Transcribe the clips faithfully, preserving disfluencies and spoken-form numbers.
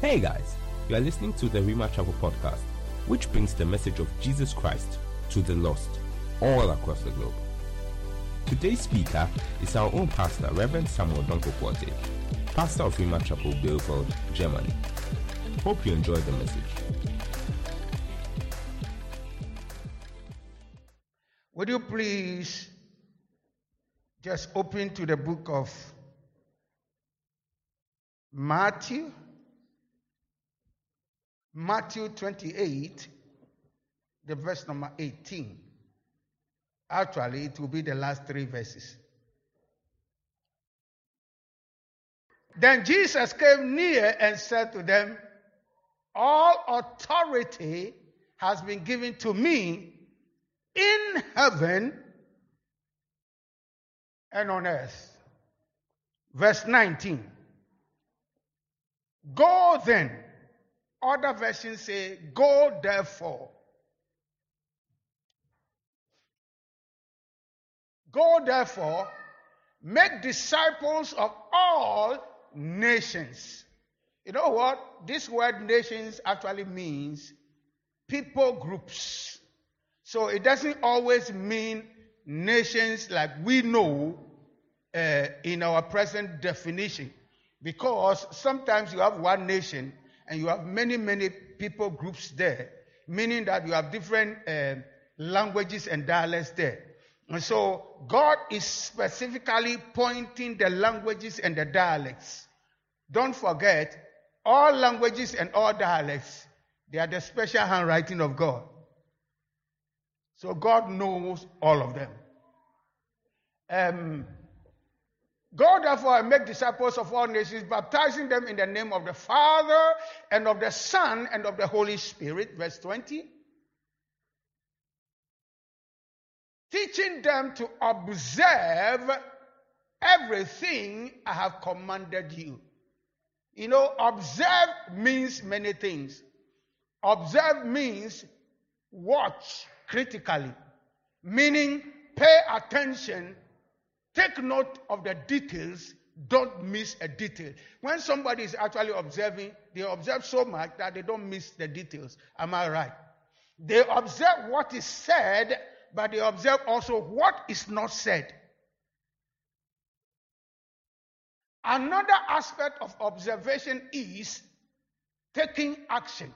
Hey guys, you are listening to the Rhema Chapel podcast, which brings the message of Jesus Christ to the lost all across the globe. Today's speaker is our own pastor, Reverend Samuel Odonkor-Quartey, pastor of Rhema Chapel Bielefeld, Germany. Hope you enjoy the message. Would you please just open to the book of Matthew, Matthew twenty-eight, the verse number eighteen. Actually, it will be the last three verses. Then Jesus came near and said to them, "All authority has been given to me in heaven and on earth." Verse nineteen. Go then. Other versions say, go therefore. Go therefore, make disciples of all nations. You know what? This word nations actually means people groups. So it doesn't always mean nations like we know uh, in our present definition. Because sometimes you have one nation and you have many, many people groups there, meaning that you have different uh, languages and dialects there. And so God is specifically pointing the languages and the dialects. Don't forget, all languages and all dialects, they are the special handwriting of God. So God knows all of them. Um, Go therefore and make disciples of all nations, baptizing them in the name of the Father and of the Son and of the Holy Spirit. Verse twenty. Teaching them to observe everything I have commanded you. You know, observe means many things. Observe means watch critically, meaning pay attention. Take note of the details. Don't miss a detail. When somebody is actually observing, they observe so much that they don't miss the details. Am I right? They observe what is said, but they observe also what is not said. Another aspect of observation is taking action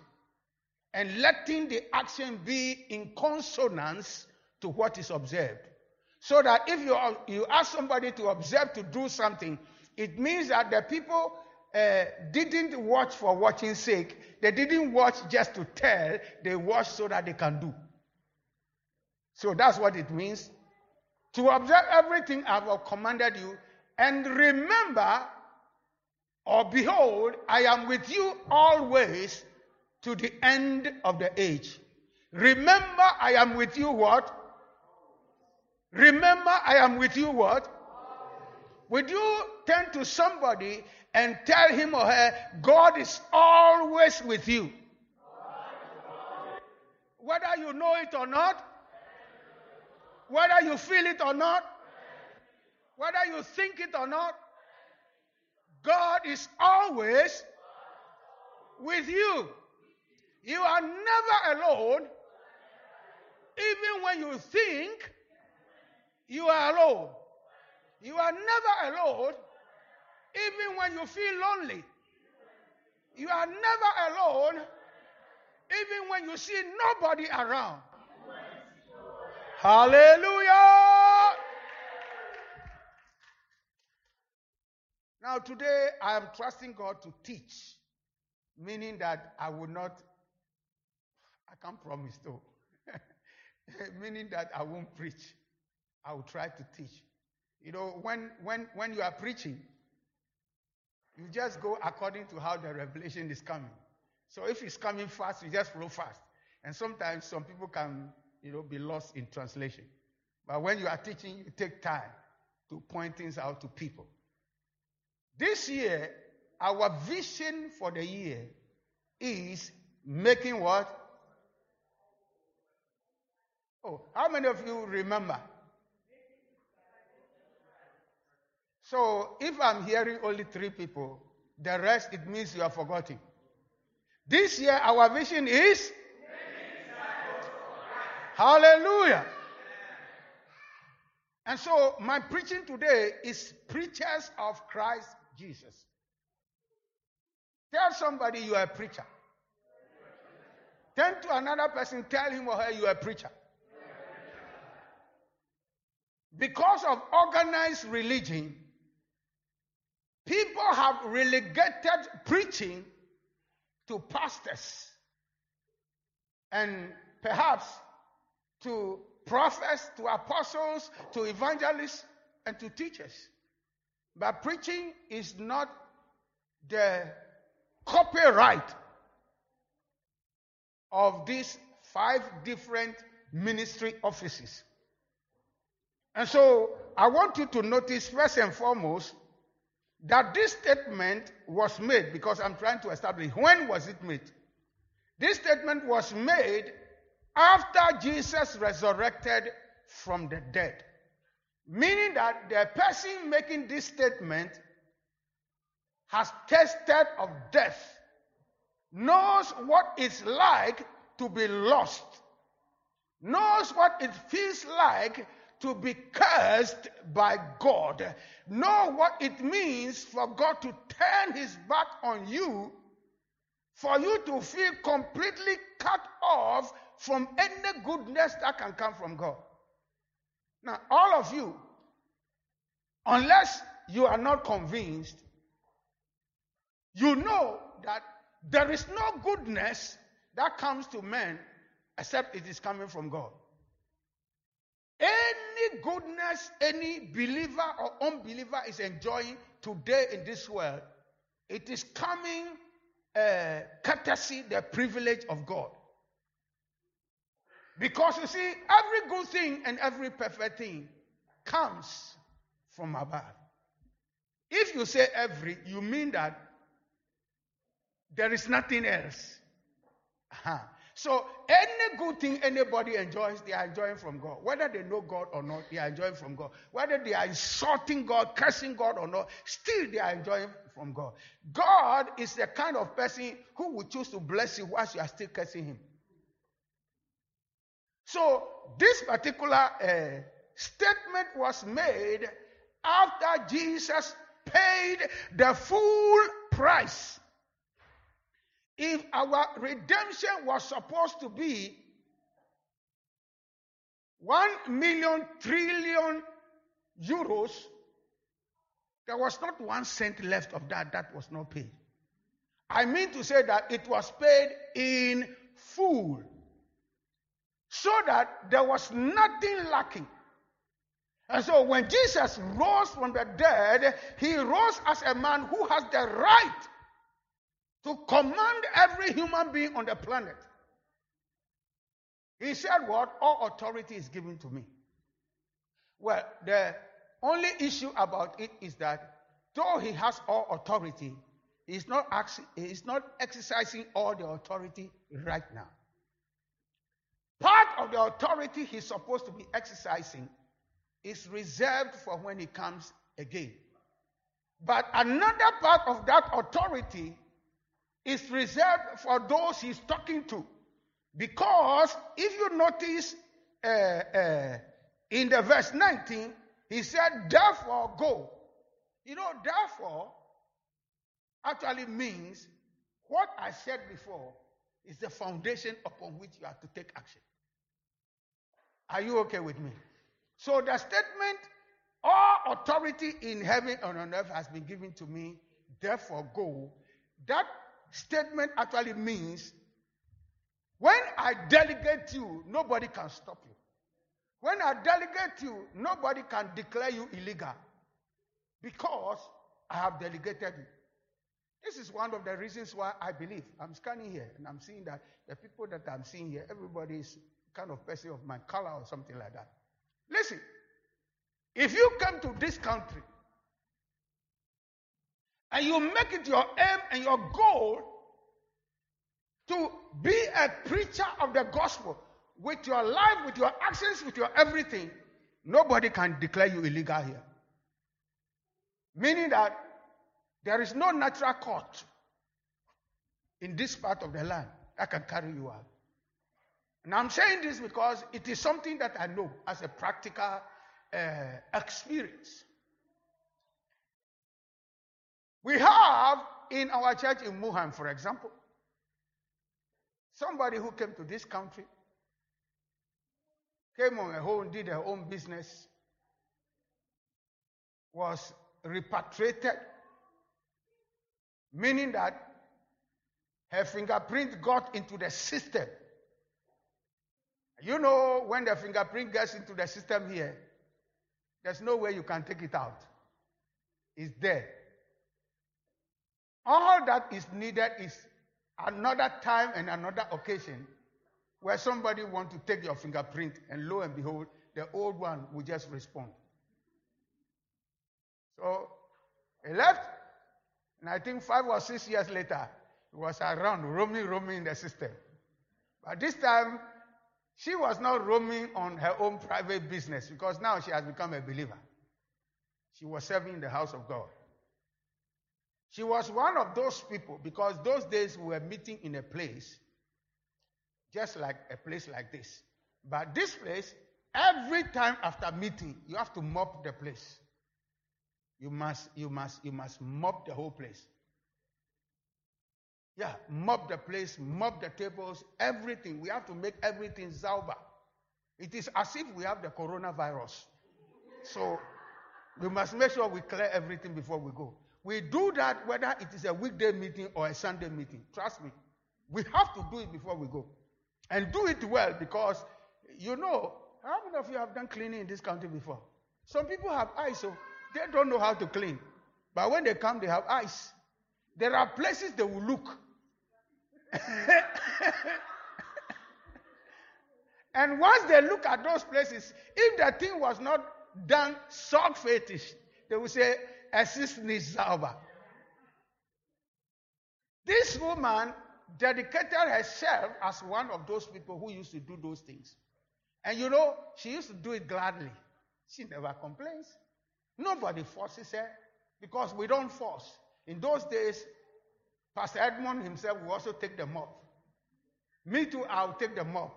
and letting the action be in consonance to what is observed. So that if you, you ask somebody to observe to do something, it means that the people uh, didn't watch for watching's sake. They didn't watch just to tell. They watched so that they can do. So that's what it means. To observe everything I have commanded you, and remember, or behold, I am with you always to the end of the age. Remember, I am with you what? Remember, I am with you what? Would you turn to somebody and tell him or her, God is always with you? Whether you know it or not, whether you feel it or not, whether you think it or not, God is always with you. You are never alone, even when you think you are alone. You are never alone, even when you feel lonely. You are never alone, even when you see nobody around. Hallelujah! Now today, I am trusting God to teach, meaning that I will not, I can't promise though, meaning that I won't preach. I will try to teach. You know, when when when you are preaching, you just go according to how the revelation is coming. So if it's coming fast, you just flow fast. And sometimes some people can, you know, be lost in translation. But when you are teaching, you take time to point things out to people. This year, our vision for the year is making what? Oh, how many of you remember? So, if I'm hearing only three people, the rest, it means you are forgotten. This year, our vision is hallelujah. And so, my preaching today is preachers of Christ Jesus. Tell somebody you are a preacher. Turn to another person, tell him or her you are a preacher. Because of organized religion, people have relegated preaching to pastors and perhaps to prophets, to apostles, to evangelists, and to teachers. But preaching is not the copyright of these five different ministry offices. And so I want you to notice first and foremost that this statement was made, because I'm trying to establish when was it made. This statement was made after Jesus resurrected from the dead, meaning that the person making this statement has tasted of death, knows what it's like to be lost, knows what it feels like to be cursed by God, know what it means for God to turn his back on you, for you to feel completely cut off from any goodness that can come from God. Now, all of you, unless you are not convinced, you know that there is no goodness that comes to man except it is coming from God. Any goodness any believer or unbeliever is enjoying today in this world, it is coming uh, courtesy, the privilege of God. Because you see, every good thing and every perfect thing comes from above. If you say every, you mean that there is nothing else. Uh-huh. So any good thing anybody enjoys, they are enjoying from God. Whether they know God or not, they are enjoying from God. Whether they are insulting God, cursing God or not, still they are enjoying from God. God is the kind of person who will choose to bless you whilst you are still cursing him. So this particular uh, statement was made after Jesus paid the full price. If our redemption was supposed to be one million trillion euros, there was not one cent left of that that was not paid. I mean to say that it was paid in full, so that there was nothing lacking. And so when Jesus rose from the dead, he rose as a man who has the right to command every human being on the planet. He said what? All authority is given to me. Well, the only issue about it is that though he has all authority, he's not, ex- he's not exercising all the authority right now. Part of the authority he's supposed to be exercising is reserved for when he comes again. But another part of that authority is reserved for those he's talking to. Because if you notice uh, uh, in the verse nineteen, he said, therefore go. You know, therefore actually means what I said before is the foundation upon which you have to take action. Are you okay with me? So the statement, all authority in heaven and on earth has been given to me, therefore go. That statement actually means when I delegate you, nobody can stop you. When I delegate you, nobody can declare you illegal because I have delegated you. This is one of the reasons why I believe. I'm scanning here and I'm seeing that the people that I'm seeing here, everybody is kind of person of my color or something like that. Listen, if you come to this country and you make it your aim and your goal to be a preacher of the gospel with your life, with your actions, with your everything, nobody can declare you illegal here. Meaning that there is no natural court. in this part of the land, I can carry you out. And I'm saying this because it is something that I know as a practical uh, experience. We have in our church in Muham, for example, somebody who came to this country, came on her own, did her own business, was repatriated, meaning that her fingerprint got into the system. You know, when the fingerprint gets into the system here, there's no way you can take it out. It's there. All that is needed is another time and another occasion where somebody wants to take your fingerprint, and lo and behold, the old one will just respond. So he left, and I think five or six years later, he was around, roaming, roaming in the system. But this time, she was not roaming on her own private business, because now she has become a believer. She was serving in the house of God. She was one of those people, because those days we were meeting in a place, just like a place like this. But this place, every time after meeting, you have to mop the place. You must, you must, you must mop the whole place. Yeah, mop the place, mop the tables, everything. We have to make everything sauber. It is as if we have the coronavirus. So we must make sure we clear everything before we go. We do that whether it is a weekday meeting or a Sunday meeting. Trust me, we have to do it before we go. And do it well, because, you know, how many of you have done cleaning in this country before? Some people have eyes, so they don't know how to clean. But when they come, they have eyes. There are places they will look. And once they look at those places, if the thing was not done sorgfältig, they will say, "Es ist nicht sauber." This woman dedicated herself as one of those people who used to do those things. And you know, she used to do it gladly. She never complains. Nobody forces her, because we don't force. In those days, Pastor Edmond himself will also take the mop. Me too, I'll take the mop.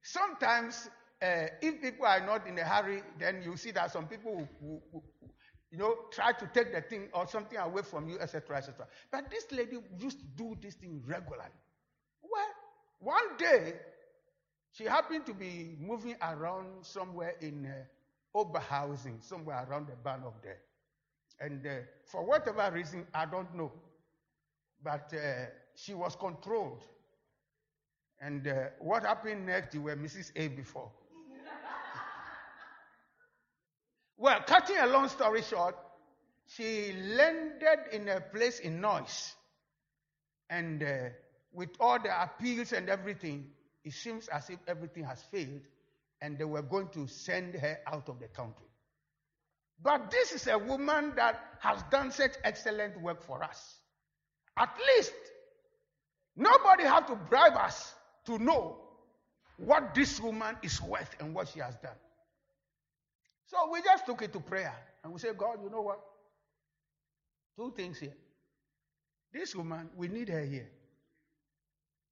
Sometimes, uh, if people are not in a hurry, then you see that some people will, will, will, you know, try to take the thing or something away from you, et cetera, et cetera. But this lady used to do this thing regularly. Well, one day, she happened to be moving around somewhere in uh, Oberhausen, somewhere around the band of there. And uh, for whatever reason, I don't know, but uh, she was controlled. And uh, what happened next, you were Missus A before. Well, cutting a long story short, she landed in a place in noise. And uh, with all the appeals and everything, it seems as if everything has failed, and they were going to send her out of the country. But this is a woman that has done such excellent work for us. At least, nobody has to bribe us to know what this woman is worth and what she has done. So we just took it to prayer. And we said, God, you know what? Two things here. This woman, we need her here.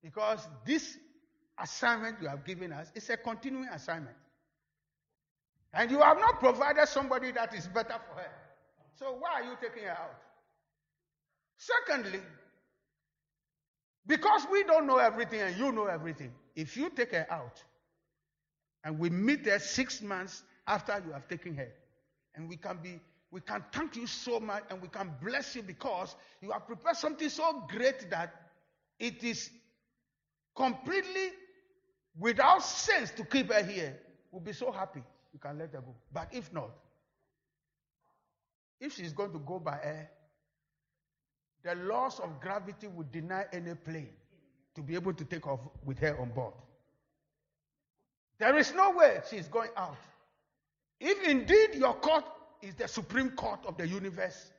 Because this assignment you have given us is a continuing assignment. And you have not provided somebody that is better for her. So why are you taking her out? Secondly, because we don't know everything and you know everything, if you take her out and we meet her six months after you have taken her, and we can be, we can thank you so much and we can bless you because you have prepared something so great that it is completely without sense to keep her here, we'll be so happy. You can let her go. But if not, if she's going to go by air, the laws of gravity would deny any plane to be able to take off with her on board. There is no way she's going out. If indeed your court is the supreme court of the universe,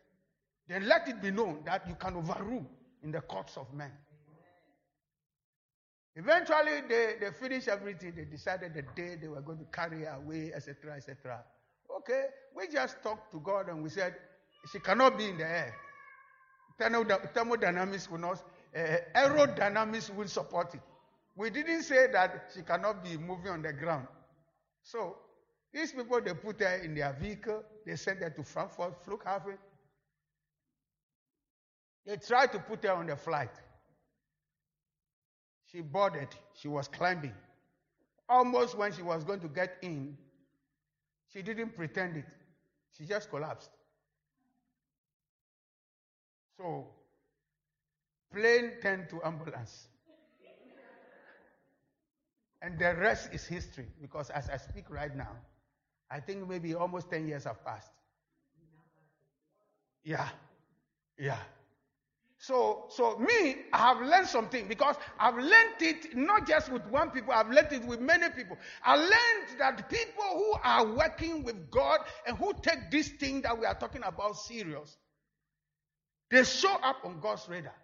then let it be known that you can overrule in the courts of men. Eventually, they, they finished everything. They decided the day they were going to carry her away, et cetera, et cetera. Okay, we just talked to God and we said, she cannot be in the air. Thermodynamics will not uh, aerodynamics will support it. We didn't say that she cannot be moving on the ground. So these people, they put her in their vehicle. They sent her to Frankfurt Flughafen. They tried to put her on the flight. She boarded. She was climbing. Almost when she was going to get in, she didn't pretend it. She just collapsed. So, plane turned to ambulance. And the rest is history, because as I speak right now, I think maybe almost ten years have passed. Yeah. Yeah. So, so me, I have learned something, because I've learned it not just with one people, I've learned it with many people. I learned that people who are working with God and who take this thing that we are talking about serious, they show up on God's radar.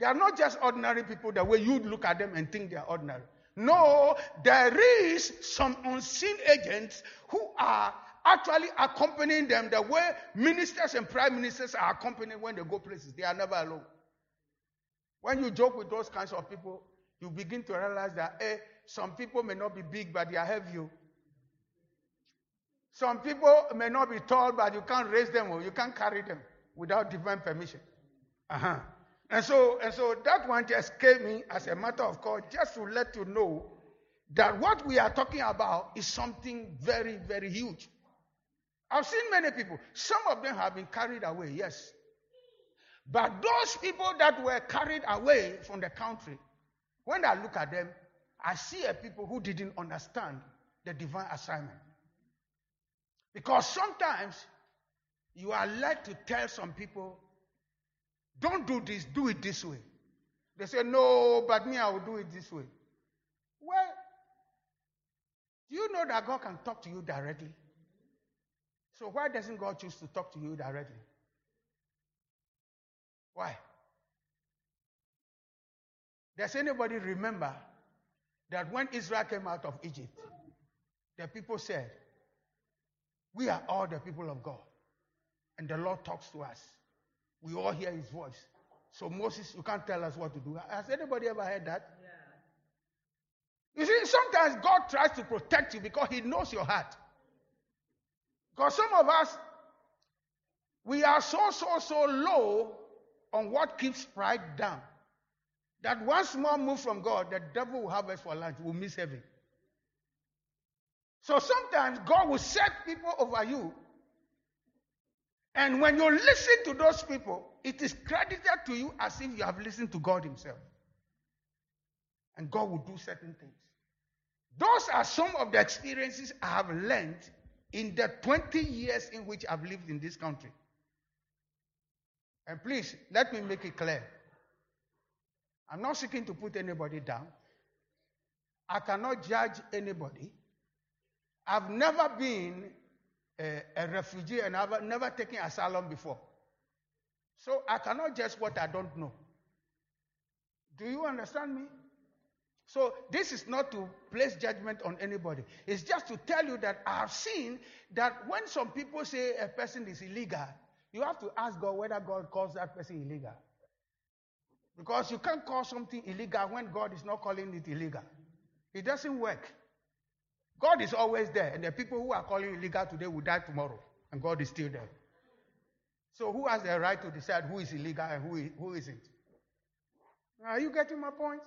They are not just ordinary people the way you look at them and think they are ordinary. No, there is some unseen agents who are actually accompanying them the way ministers and prime ministers are accompanied when they go places. They are never alone. When you joke with those kinds of people, you begin to realize that eh, some people may not be big, but they are heavy. Some people may not be tall, but you can't raise them or you can't carry them without divine permission. Uh-huh. And so, and so that one just came in as a matter of course, just to let you know that what we are talking about is something very, very huge. I've seen many people. Some of them have been carried away, yes. But those people that were carried away from the country, when I look at them, I see a people who didn't understand the divine assignment. Because sometimes you are led to tell some people, don't do this, do it this way. They say, no, but me, I will do it this way. Well, do you know that God can talk to you directly? So why doesn't God choose to talk to you directly? Why? Does anybody remember that when Israel came out of Egypt, the people said, we are all the people of God, and the Lord talks to us. We all hear his voice. So Moses, you can't tell us what to do. Has anybody ever heard that? Yeah. You see, sometimes God tries to protect you because he knows your heart. Because some of us, we are so, so, so low on what keeps pride down, that one small move from God, the devil will have us for lunch, will miss heaven. So sometimes God will set people over you. And when you listen to those people, it is credited to you as if you have listened to God himself. And God will do certain things. Those are some of the experiences I have learned in the twenty years in which I've lived in this country. And please, let me make it clear. I'm not seeking to put anybody down. I cannot judge anybody. I've never been A, a refugee, and I've never taken asylum before. So I cannot judge what I don't know. Do you understand me? So this is not to place judgment on anybody. It's just to tell you that I have seen that when some people say a person is illegal, you have to ask God whether God calls that person illegal. Because you can't call something illegal when God is not calling it illegal. It doesn't work. God is always there, and the people who are calling illegal today will die tomorrow, and God is still there. So who has the right to decide who is illegal and who, is, who isn't? Are you getting my point?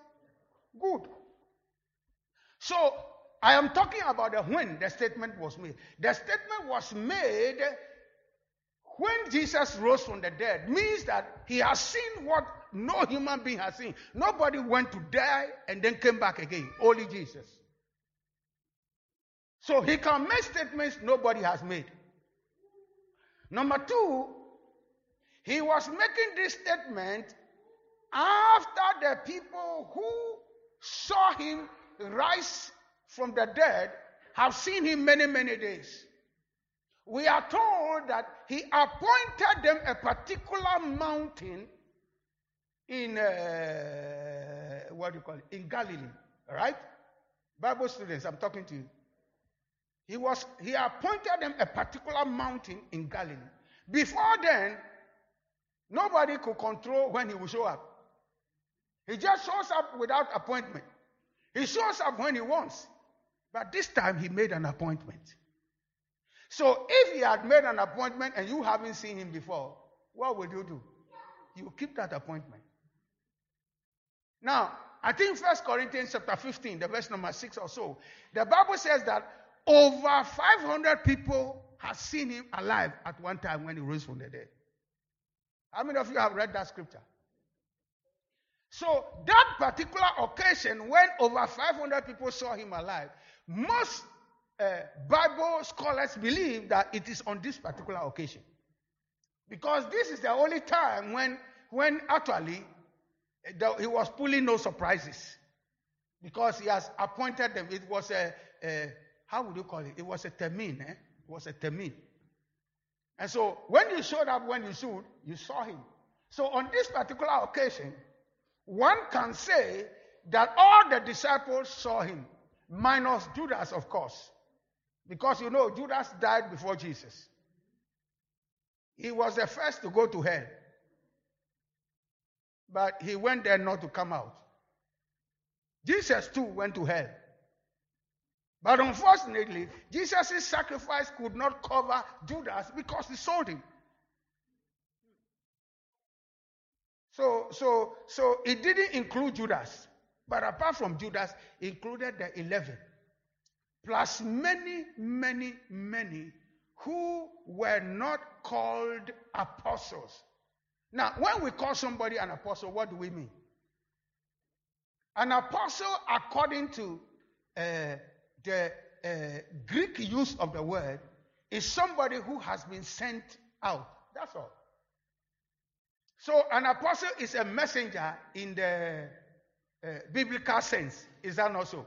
Good. So I am talking about the when the statement was made. The statement was made when Jesus rose from the dead. Means that he has seen what no human being has seen. Nobody went to die and then came back again. Only Jesus. So he can make statements nobody has made. Number two, he was making this statement after the people who saw him rise from the dead have seen him many, many days. We are told that he appointed them a particular mountain in, uh, what do you call it, in Galilee, right? Bible students, I'm talking to you. He was. He appointed them a particular mountain in Galilee. Before then, nobody could control when he would show up. He just shows up without appointment. He shows up when he wants. But this time he made an appointment. So if he had made an appointment and you haven't seen him before, what would you do? You keep that appointment. Now, I think First Corinthians chapter fifteen, the verse number six or so, the Bible says that over five hundred people have seen him alive at one time when he rose from the dead. How many of you have read that scripture? So that particular occasion when over five hundred people saw him alive, most uh, Bible scholars believe that it is on this particular occasion. Because this is the only time when, when actually he was pulling no surprises. Because he has appointed them. It was a, a how would you call it? It was a termin. Eh? It was a termin. And so when you showed up when you should, you saw him. So on this particular occasion, one can say that all the disciples saw him, minus Judas, of course. Because you know, Judas died before Jesus. He was the first to go to hell. But he went there not to come out. Jesus too went to hell. But unfortunately, Jesus' sacrifice could not cover Judas because he sold him. So, so, so it didn't include Judas. But apart from Judas, it included the eleven. Plus many, many, many who were not called apostles. Now, when we call somebody an apostle, what do we mean? An apostle, according to Uh, The uh, Greek use of the word, is somebody who has been sent out. That's all. So an apostle is a messenger in the uh, biblical sense. Is that not so?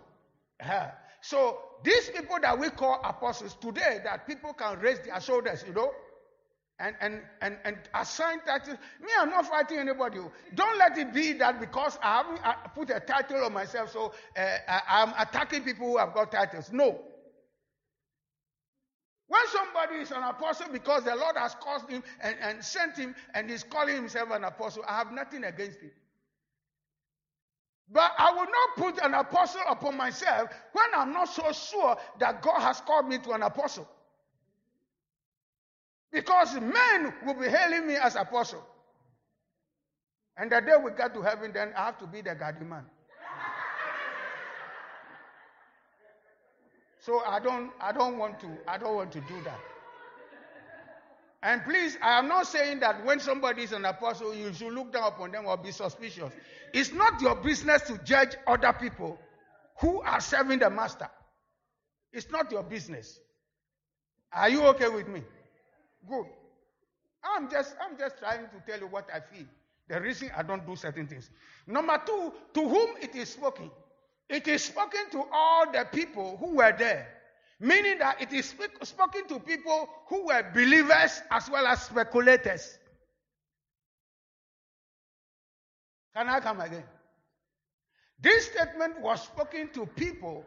Uh-huh. So these people that we call apostles today, that people can raise their shoulders, you know, and and and, and assign titles. Me, I'm not fighting anybody. Don't let it be that because I haven't I put a title on myself, so uh, I, I'm attacking people who have got titles. No. When somebody is an apostle because the Lord has caused him and, and sent him and is calling himself an apostle, I have nothing against him. But I will not put an apostle upon myself when I'm not so sure that God has called me to an apostle. Because men will be hailing me as apostle. And the day we get to heaven, then I have to be the guardian man. So I don't I don't want to I don't want to do that. And please, I am not saying that when somebody is an apostle, you should look down upon them or be suspicious. It's not your business to judge other people who are serving the master. It's not your business. Are you okay with me? Good. I'm just, I'm just trying to tell you what I feel. The reason I don't do certain things. Number two, to whom it is spoken. It is spoken to all the people who were there. Meaning that it is speak, spoken to people who were believers as well as speculators. Can I come again? This statement was spoken to people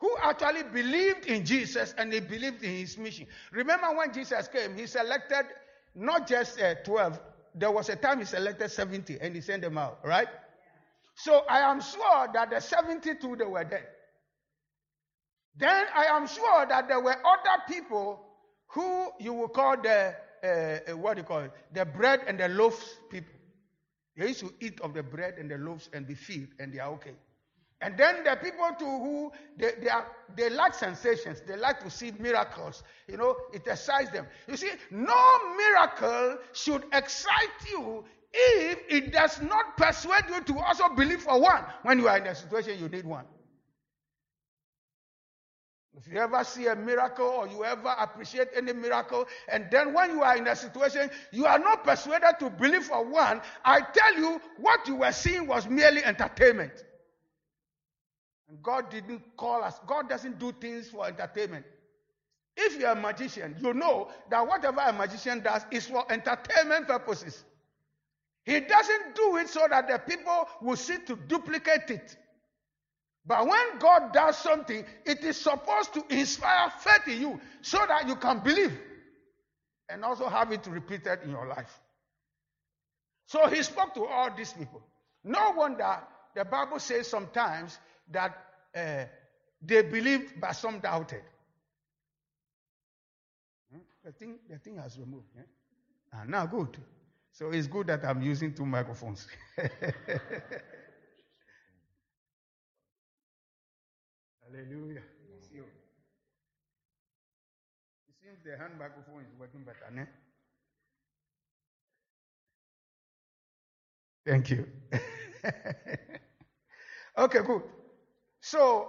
who actually believed in Jesus and they believed in his mission. Remember when Jesus came, he selected not just uh, twelve. There was a time he selected seventy and he sent them out, right? So I am sure that the seventy-two, they were there. Then I am sure that there were other people who you will call the, uh, what do you call it, the bread and the loaves people. They used to eat of the bread and the loaves and be filled and they are okay. And then the people to who they they, are, they like sensations, they like to see miracles. You know, it excites them. You see, no miracle should excite you if it does not persuade you to also believe for one when you are in a situation you need one. If you ever see a miracle or you ever appreciate any miracle, and then when you are in a situation, you are not persuaded to believe for one, I tell you, what you were seeing was merely entertainment. God didn't call us. God doesn't do things for entertainment. If you're a magician, you know that whatever a magician does is for entertainment purposes. He doesn't do it so that the people will seek to duplicate it. But when God does something, it is supposed to inspire faith in you so that you can believe and also have it repeated in your life. So he spoke to all these people. No wonder the Bible says sometimes that uh, they believed, but some doubted. Hmm? The thing, the thing has removed. Eh? Ah, now, good. So it's good that I'm using two microphones. Hallelujah. Yeah. It seems the hand microphone is working better, ne? Thank you. Okay, good. So,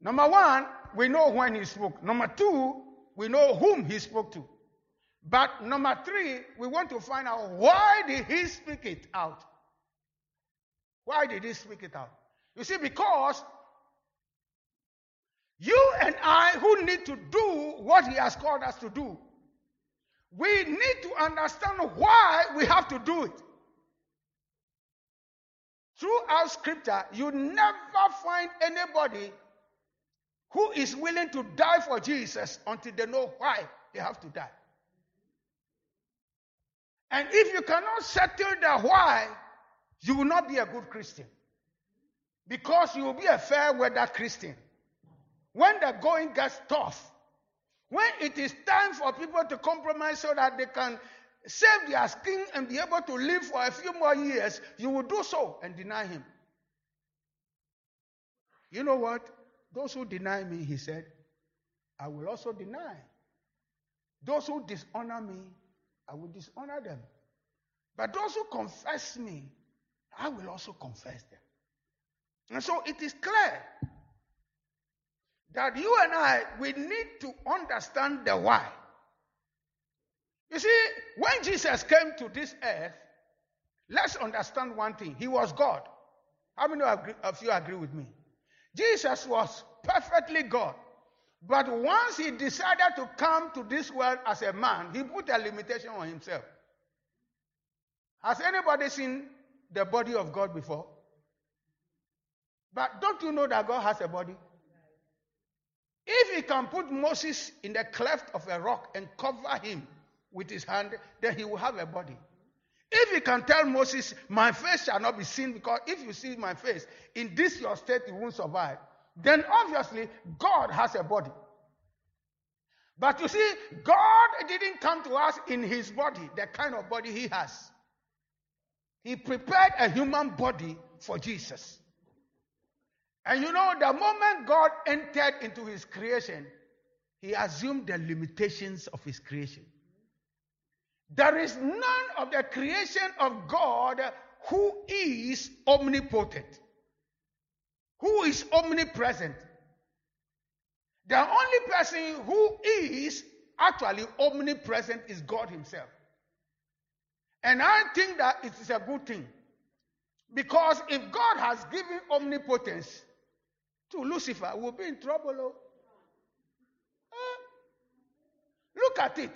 number one, we know when he spoke. Number two, we know whom he spoke to. But number three, we want to find out why did he speak it out? Why did he speak it out? You see, because you and I who need to do what he has called us to do, we need to understand why we have to do it. Throughout scripture, you never find anybody who is willing to die for Jesus until they know why they have to die. And if you cannot settle the why, you will not be a good Christian. Because you will be a fair weather Christian. When the going gets tough, when it is time for people to compromise so that they can save their skin and be able to live for a few more years, you will do so and deny him. You know what? Those who deny me, he said, I will also deny. Those who dishonor me, I will dishonor them. But those who confess me, I will also confess them. And so it is clear that you and I, we need to understand the why. You see, when Jesus came to this earth, let's understand one thing. He was God. How many of you agree with me? Jesus was perfectly God. But once he decided to come to this world as a man, he put a limitation on himself. Has anybody seen the body of God before? But don't you know that God has a body? If he can put Moses in the cleft of a rock and cover him with his hand, then he will have a body. If he can tell Moses, my face shall not be seen, because if you see my face, in this your state you won't survive, then obviously God has a body. But you see, God didn't come to us in his body, the kind of body he has. He prepared a human body for Jesus. And you know, the moment God entered into his creation, he assumed the limitations of his creation. There is none of the creation of God who is omnipotent, who is omnipresent. The only person who is actually omnipresent is God himself. And I think that it is a good thing. Because if God has given omnipotence to Lucifer, we'll be in trouble. Oh. Eh? Look at it.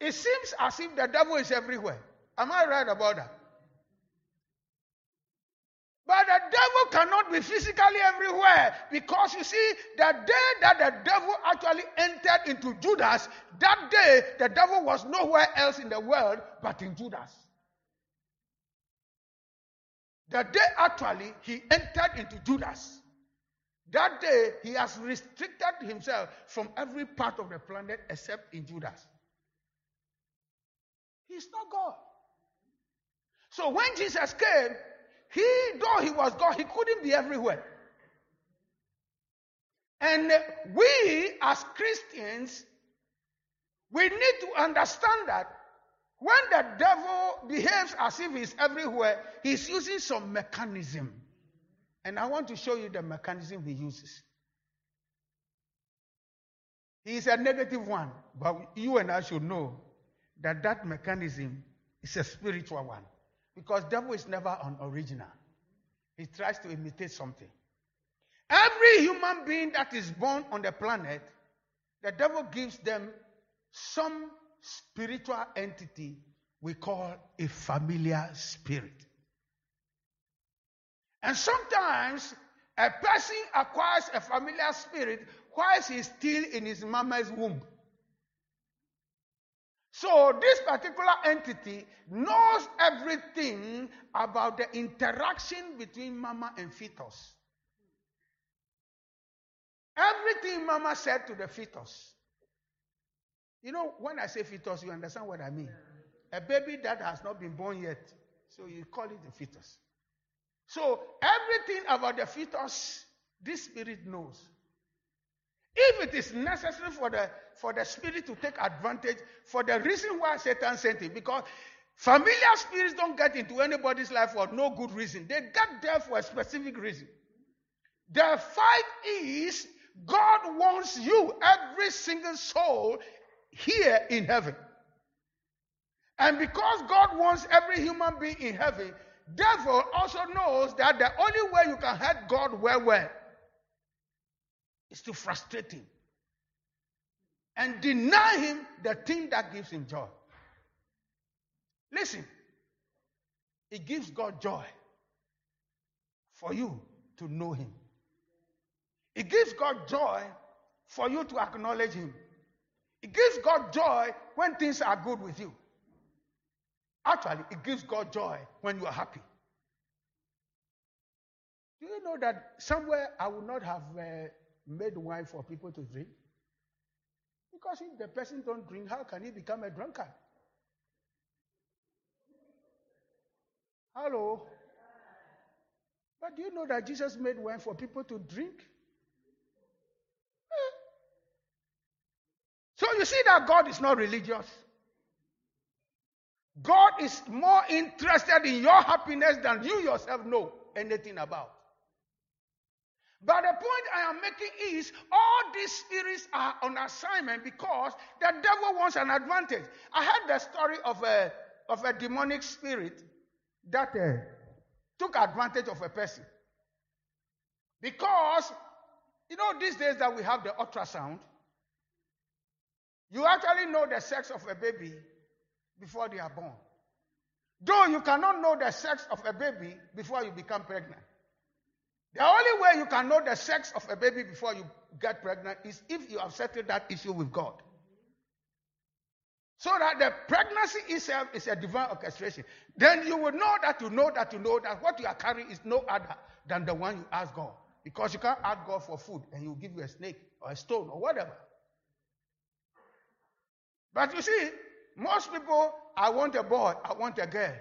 It seems as if the devil is everywhere. Am I right about that? But the devil cannot be physically everywhere, because you see, the day that the devil actually entered into Judas, that day the devil was nowhere else in the world but in Judas. The day actually he entered into Judas, that day he has restricted himself from every part of the planet except in Judas. He's not God. So when Jesus came, he, though he was God, he couldn't be everywhere. And we as Christians, we need to understand that when the devil behaves as if he's everywhere, he's using some mechanism. And I want to show you the mechanism he uses. He's a negative one, but you and I should know that that mechanism is a spiritual one. Because devil is never an original. He tries to imitate something. Every human being that is born on the planet, the devil gives them some spiritual entity we call a familiar spirit. And sometimes a person acquires a familiar spirit whilst he's still in his mama's womb. So this particular entity knows everything about the interaction between mama and fetus. Everything mama said to the fetus. You know, when I say fetus, you understand what I mean. A baby that has not been born yet. So you call it the fetus. So everything about the fetus, this spirit knows. If it is necessary for the for the spirit to take advantage, for the reason why Satan sent him, because familiar spirits don't get into anybody's life for no good reason. They get there for a specific reason. The fight is God wants you, every single soul, here in heaven. And because God wants every human being in heaven, devil also knows that the only way you can hurt God well, well, is to frustrate him and deny him the thing that gives him joy. Listen, it gives God joy for you to know him. It gives God joy for you to acknowledge him. It gives God joy when things are good with you. Actually, it gives God joy when you are happy. Do you know that somewhere I would not have uh, made wine for people to drink? Because if the person don't drink, how can he become a drunkard? Hello? But do you know that Jesus made wine for people to drink? Eh. So you see that God is not religious. God is more interested in your happiness than you yourself know anything about. But the point I am making is all these spirits are on assignment because the devil wants an advantage. I heard the story of a, of a demonic spirit that uh, took advantage of a person. Because, you know, these days that we have the ultrasound, you actually know the sex of a baby before they are born. Though you cannot know the sex of a baby before you become pregnant. The only way you can know the sex of a baby before you get pregnant is if you have settled that issue with God. So that the pregnancy itself is a divine orchestration. Then you will know that you know that you know that what you are carrying is no other than the one you ask God. Because you can't ask God for food and he will give you a snake or a stone or whatever. But you see, most people, I want a boy, I want a girl.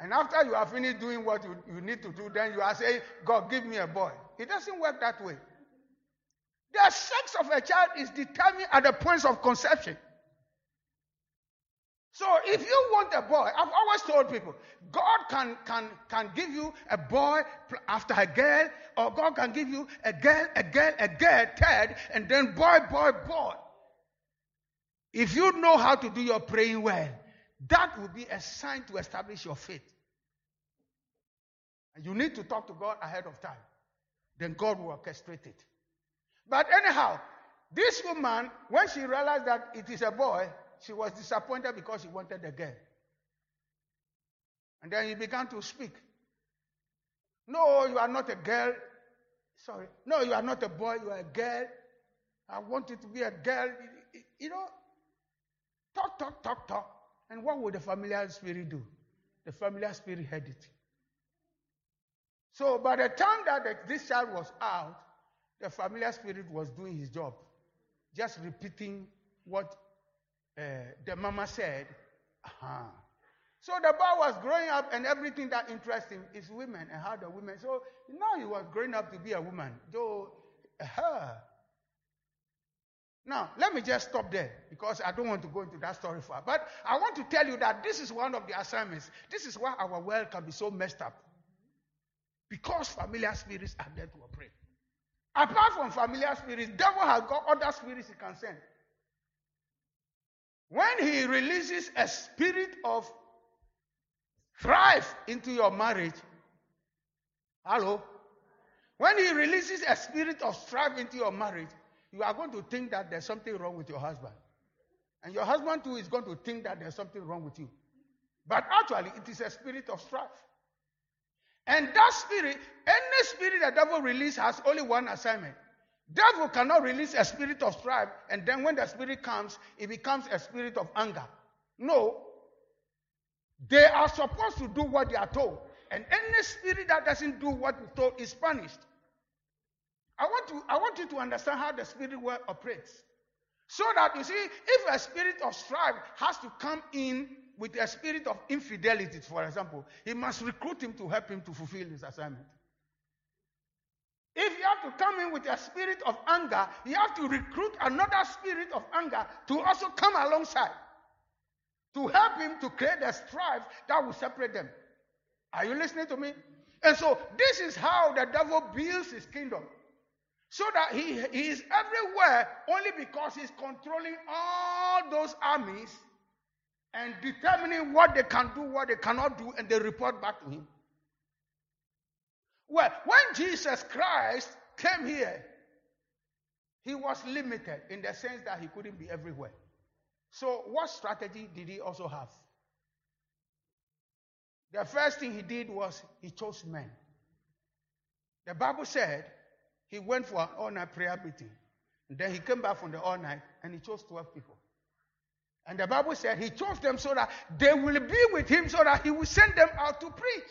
And after you are finished doing what you, you need to do, then you are saying, God, give me a boy. It doesn't work that way. The sex of a child is determined at the points of conception. So if you want a boy, I've always told people, God can, can, can give you a boy after a girl, or God can give you a girl, a girl, a girl, third, and then boy, boy, boy. If you know how to do your praying well, that will be a sign to establish your faith. And you need to talk to God ahead of time. Then God will orchestrate it. But anyhow, this woman, when she realized that it is a boy, she was disappointed because she wanted a girl. And then he began to speak. No, you are not a girl. Sorry. No, you are not a boy. You are a girl. I want you to be a girl. You know, talk, talk, talk, talk. And what would the familiar spirit do? The familiar spirit heard it. So by the time that the, this child was out, the familiar spirit was doing his job. Just repeating what uh, the mama said. Uh-huh. So the boy was growing up and everything that interests him is women and how the women. So now he was growing up to be a woman. Though her. Now, let me just stop there because I don't want to go into that story far. But I want to tell you that this is one of the assignments. This is why our world can be so messed up. Because familiar spirits are there to operate. Apart from familiar spirits, devil has got other spirits he can send. When he releases a spirit of strife into your marriage, hello? When he releases a spirit of strife into your marriage, you are going to think that there's something wrong with your husband. And your husband too is going to think that there's something wrong with you. But actually, it is a spirit of strife. And that spirit, any spirit the devil releases has only one assignment. Devil cannot release a spirit of strife, and then when the spirit comes, it becomes a spirit of anger. No. They are supposed to do what they are told. And any spirit that doesn't do what is told is punished. I want, to, I want you to understand how the spirit world operates. So that, you see, if a spirit of strife has to come in with a spirit of infidelity, for example, he must recruit him to help him to fulfill his assignment. If you have to come in with a spirit of anger, you have to recruit another spirit of anger to also come alongside, to help him to create a strife that will separate them. Are you listening to me? And so this is how the devil builds his kingdom. So that he, he is everywhere only because he's controlling all those armies and determining what they can do, what they cannot do, and they report back to him. Well, when Jesus Christ came here, he was limited in the sense that he couldn't be everywhere. So what strategy did he also have? The first thing he did was he chose men. The Bible said he went for an all-night prayer meeting. And then he came back from the all-night and he chose twelve people. And the Bible said he chose them so that they will be with him, so that he will send them out to preach.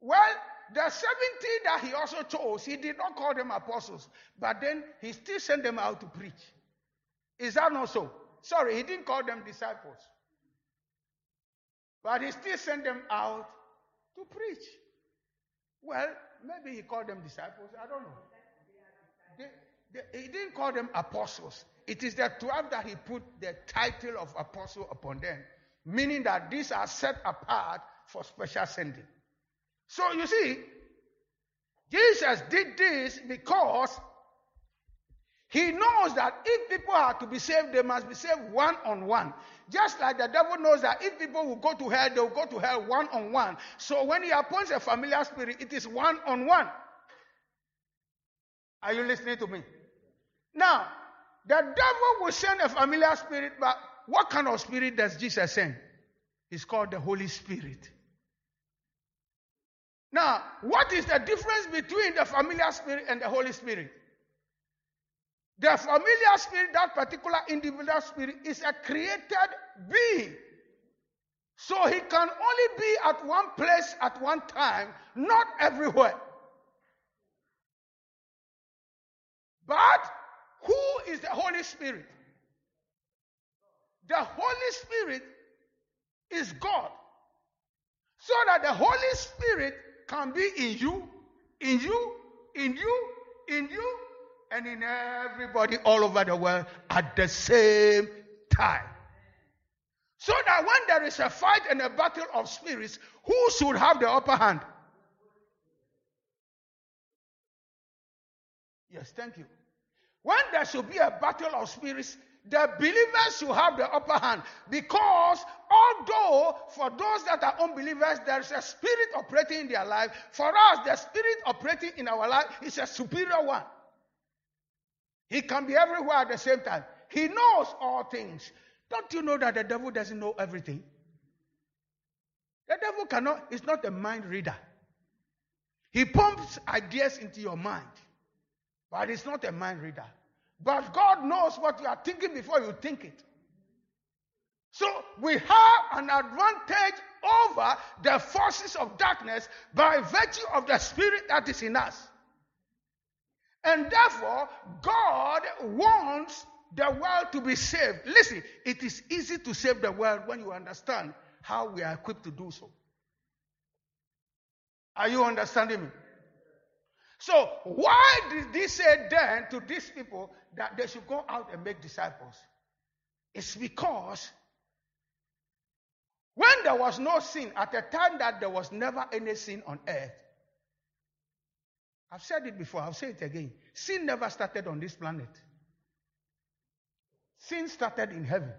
Well, the seventy that he also chose, he did not call them apostles, but then he still sent them out to preach. Is that not so? Sorry, he didn't call them disciples. But he still sent them out to preach. Well, maybe he called them disciples. I don't know. They, they, he didn't call them apostles. It is the twelve that he put the title of apostle upon them, meaning that these are set apart for special sending. So you see, Jesus did this because he knows that if people are to be saved, they must be saved one-on-one. Just like the devil knows that if people will go to hell, they will go to hell one-on-one. So when he appoints a familiar spirit, it is one-on-one. Are you listening to me? Now, the devil will send a familiar spirit, but what kind of spirit does Jesus send? It's called the Holy Spirit. Now, what is the difference between the familiar spirit and the Holy Spirit? The familiar spirit, that particular individual spirit, is a created being. So he can only be at one place at one time, not everywhere. But who is the Holy Spirit? The Holy Spirit is God. So that the Holy Spirit can be in you, in you, in you, in you, and in everybody all over the world at the same time. So that when there is a fight and a battle of spirits, who should have the upper hand? Yes, thank you. When there should be a battle of spirits, the believers should have the upper hand, because although for those that are unbelievers, there is a spirit operating in their life, for us, the spirit operating in our life is a superior one. He can be everywhere at the same time. He knows all things. Don't you know that the devil doesn't know everything? The devil cannot, is not a mind reader. He pumps ideas into your mind, but it's not a mind reader. But God knows what you are thinking before you think it. So we have an advantage over the forces of darkness by virtue of the spirit that is in us. And therefore, God wants the world to be saved. Listen, it is easy to save the world when you understand how we are equipped to do so. Are you understanding me? So, why did he say then to these people that they should go out and make disciples? It's because when there was no sin, at a time that there was never any sin on earth, I've said it before, I'll say it again. Sin never started on this planet. Sin started in heaven.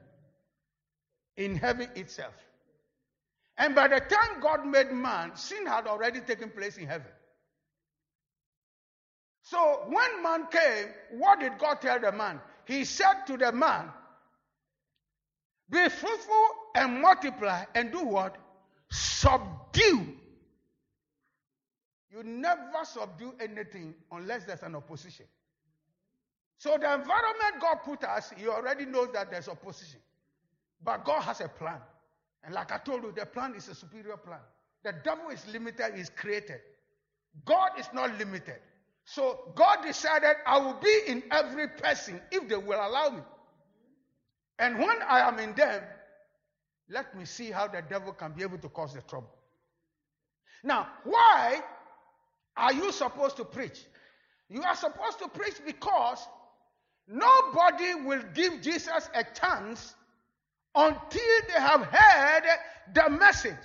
In heaven itself. And by the time God made man, sin had already taken place in heaven. So when man came, what did God tell the man? He said to the man, be fruitful and multiply and do what? Subdue You never subdue anything unless there's an opposition. So the environment God put us, He already knows that there's opposition. But God has a plan. And like I told you, the plan is a superior plan. The devil is limited, he's created. God is not limited. So God decided, I will be in every person if they will allow me. And when I am in them, let me see how the devil can be able to cause the trouble. Now, why are you supposed to preach? You are supposed to preach because nobody will give Jesus a chance until they have heard the message.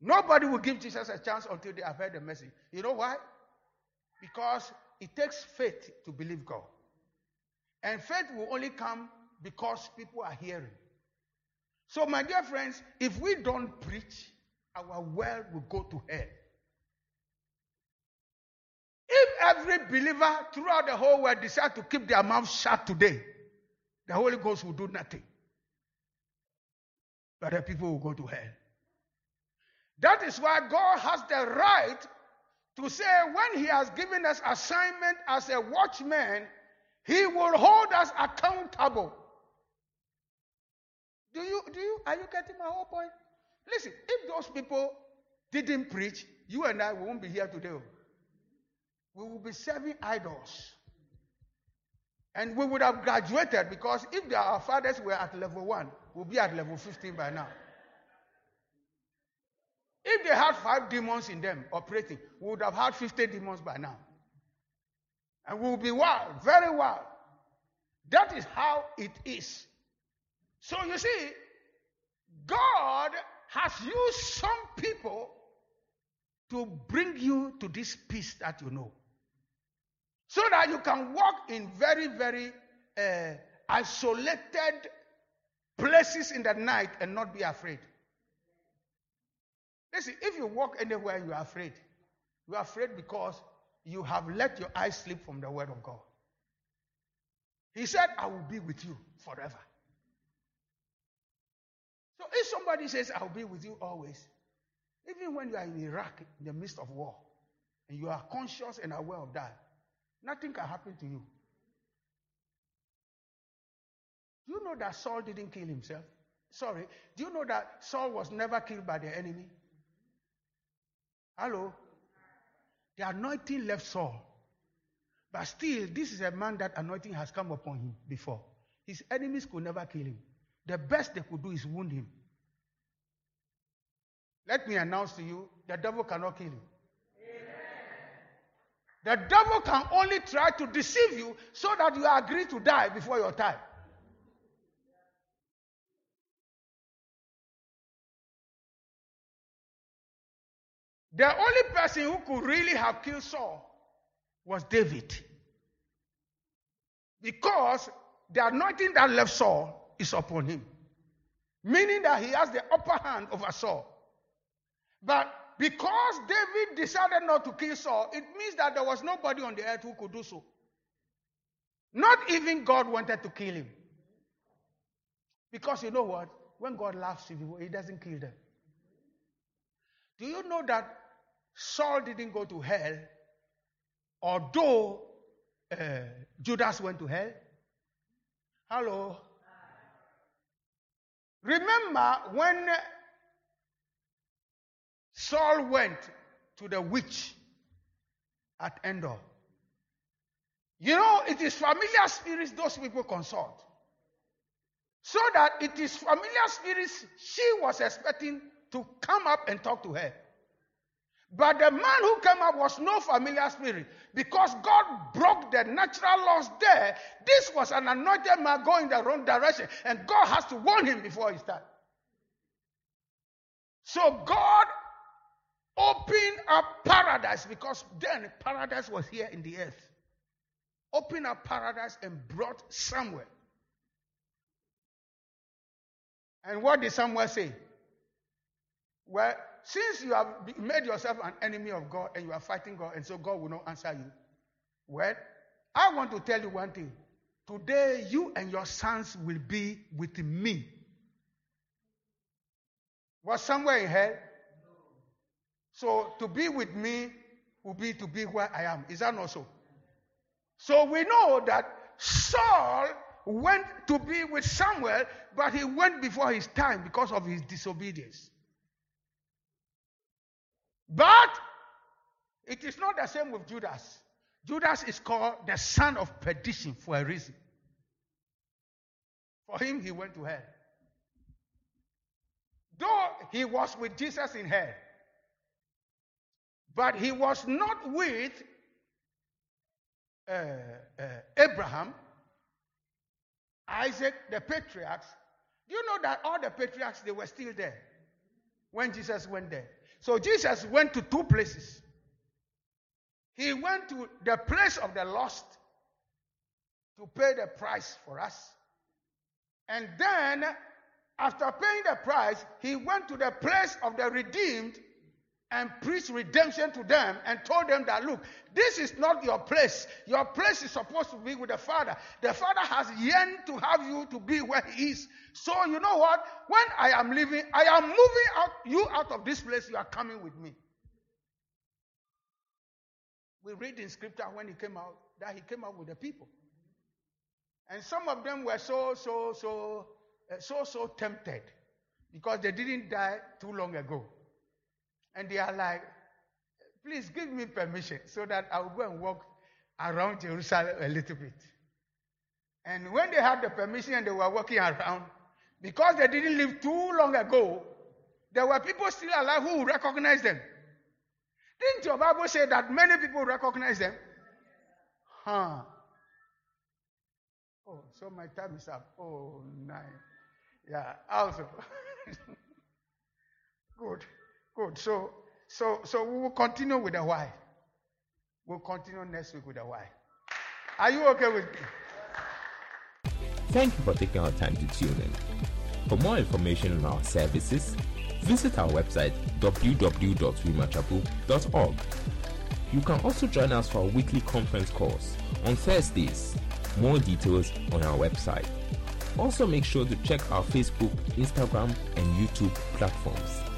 Nobody will give Jesus a chance until they have heard the message. You know why? Because it takes faith to believe God. And faith will only come because people are hearing. So, my dear friends, if we don't preach, our world will go to hell. If every believer throughout the whole world decides to keep their mouth shut today, the Holy Ghost will do nothing. But the people will go to hell. That is why God has the right to say when He has given us assignment as a watchman, He will hold us accountable. Do you, do you, are you getting my whole point? Listen, if those people didn't preach, you and I won't be here today. We will be serving idols. And we would have graduated because if our fathers were at level one, we'll be at level fifteen by now. If they had five demons in them operating, we would have had fifty demons by now. And we will be wild, very wild. That is how it is. So you see, God has used some people to bring you to this peace that you know. So that you can walk in very, very uh, isolated places in the night and not be afraid. Listen, if you walk anywhere, you are afraid. You are afraid because you have let your eyes slip from the word of God. He said, I will be with you forever. So if somebody says, I'll be with you always, even when you are in Iraq, in the midst of war, and you are conscious and aware of that, nothing can happen to you. Do you know that Saul didn't kill himself? Sorry. Do you know that Saul was never killed by the enemy? Hello? The anointing left Saul. But still, this is a man that anointing has come upon him before. His enemies could never kill him. The best they could do is wound him. Let me announce to you, the devil cannot kill you. Amen. The devil can only try to deceive you so that you agree to die before your time. The only person who could really have killed Saul was David. Because the anointing that left Saul is upon him. Meaning that he has the upper hand over Saul. But because David decided not to kill Saul, it means that there was nobody on the earth who could do so. Not even God wanted to kill him. Because you know what? When God laughs at people, He doesn't kill them. Do you know that Saul didn't go to hell, although uh, Judas went to hell? Hello? Remember when Saul went to the witch at Endor. You know, it is familiar spirits those people consult. So that it is familiar spirits she was expecting to come up and talk to her. But the man who came up was no familiar spirit because God broke the natural laws there. This was an anointed man going the wrong direction and God has to warn him before he starts. So God open up paradise because then paradise was here in the earth. Open up paradise and brought Samuel. And what did Samuel say? Well, since you have made yourself an enemy of God and you are fighting God and so God will not answer you. Well, I want to tell you one thing. Today you and your sons will be with me. Was Samuel in hell? So to be with me will be to be where I am. Is that not so? So we know that Saul went to be with Samuel, but he went before his time because of his disobedience. But it is not the same with Judas. Judas is called the son of perdition for a reason. For him, he went to hell. Though he was with Jesus in hell, but he was not with uh, uh, Abraham, Isaac, the patriarchs. Do you know that all the patriarchs, they were still there when Jesus went there? So Jesus went to two places. He went to the place of the lost to pay the price for us. And then, after paying the price, he went to the place of the redeemed and preached redemption to them and told them that, look, this is not your place. Your place is supposed to be with the Father. The Father has yearned to have you to be where he is. So you know what? When I am leaving, I am moving out, you out of this place. You are coming with me. We read in scripture when he came out, that he came out with the people. And some of them were so, so, so, uh, so, so tempted because they didn't die too long ago. And they are like, please give me permission so that I will go and walk around Jerusalem a little bit. And when they had the permission and they were walking around, because they didn't live too long ago, there were people still alive who recognized them. Didn't your Bible say that many people recognize them? Huh. Oh, so my time is up. Oh, nine. Yeah, also. Good, good. So, so, so we will continue with the why. We'll continue next week with the why. Are you okay with me? Thank you for taking our time to tune in. For more information on our services, visit our website w w w dot rhema chapel dot org. You can also join us for our weekly conference calls on Thursdays. More details on our website. Also, make sure to check our Facebook, Instagram, and YouTube platforms.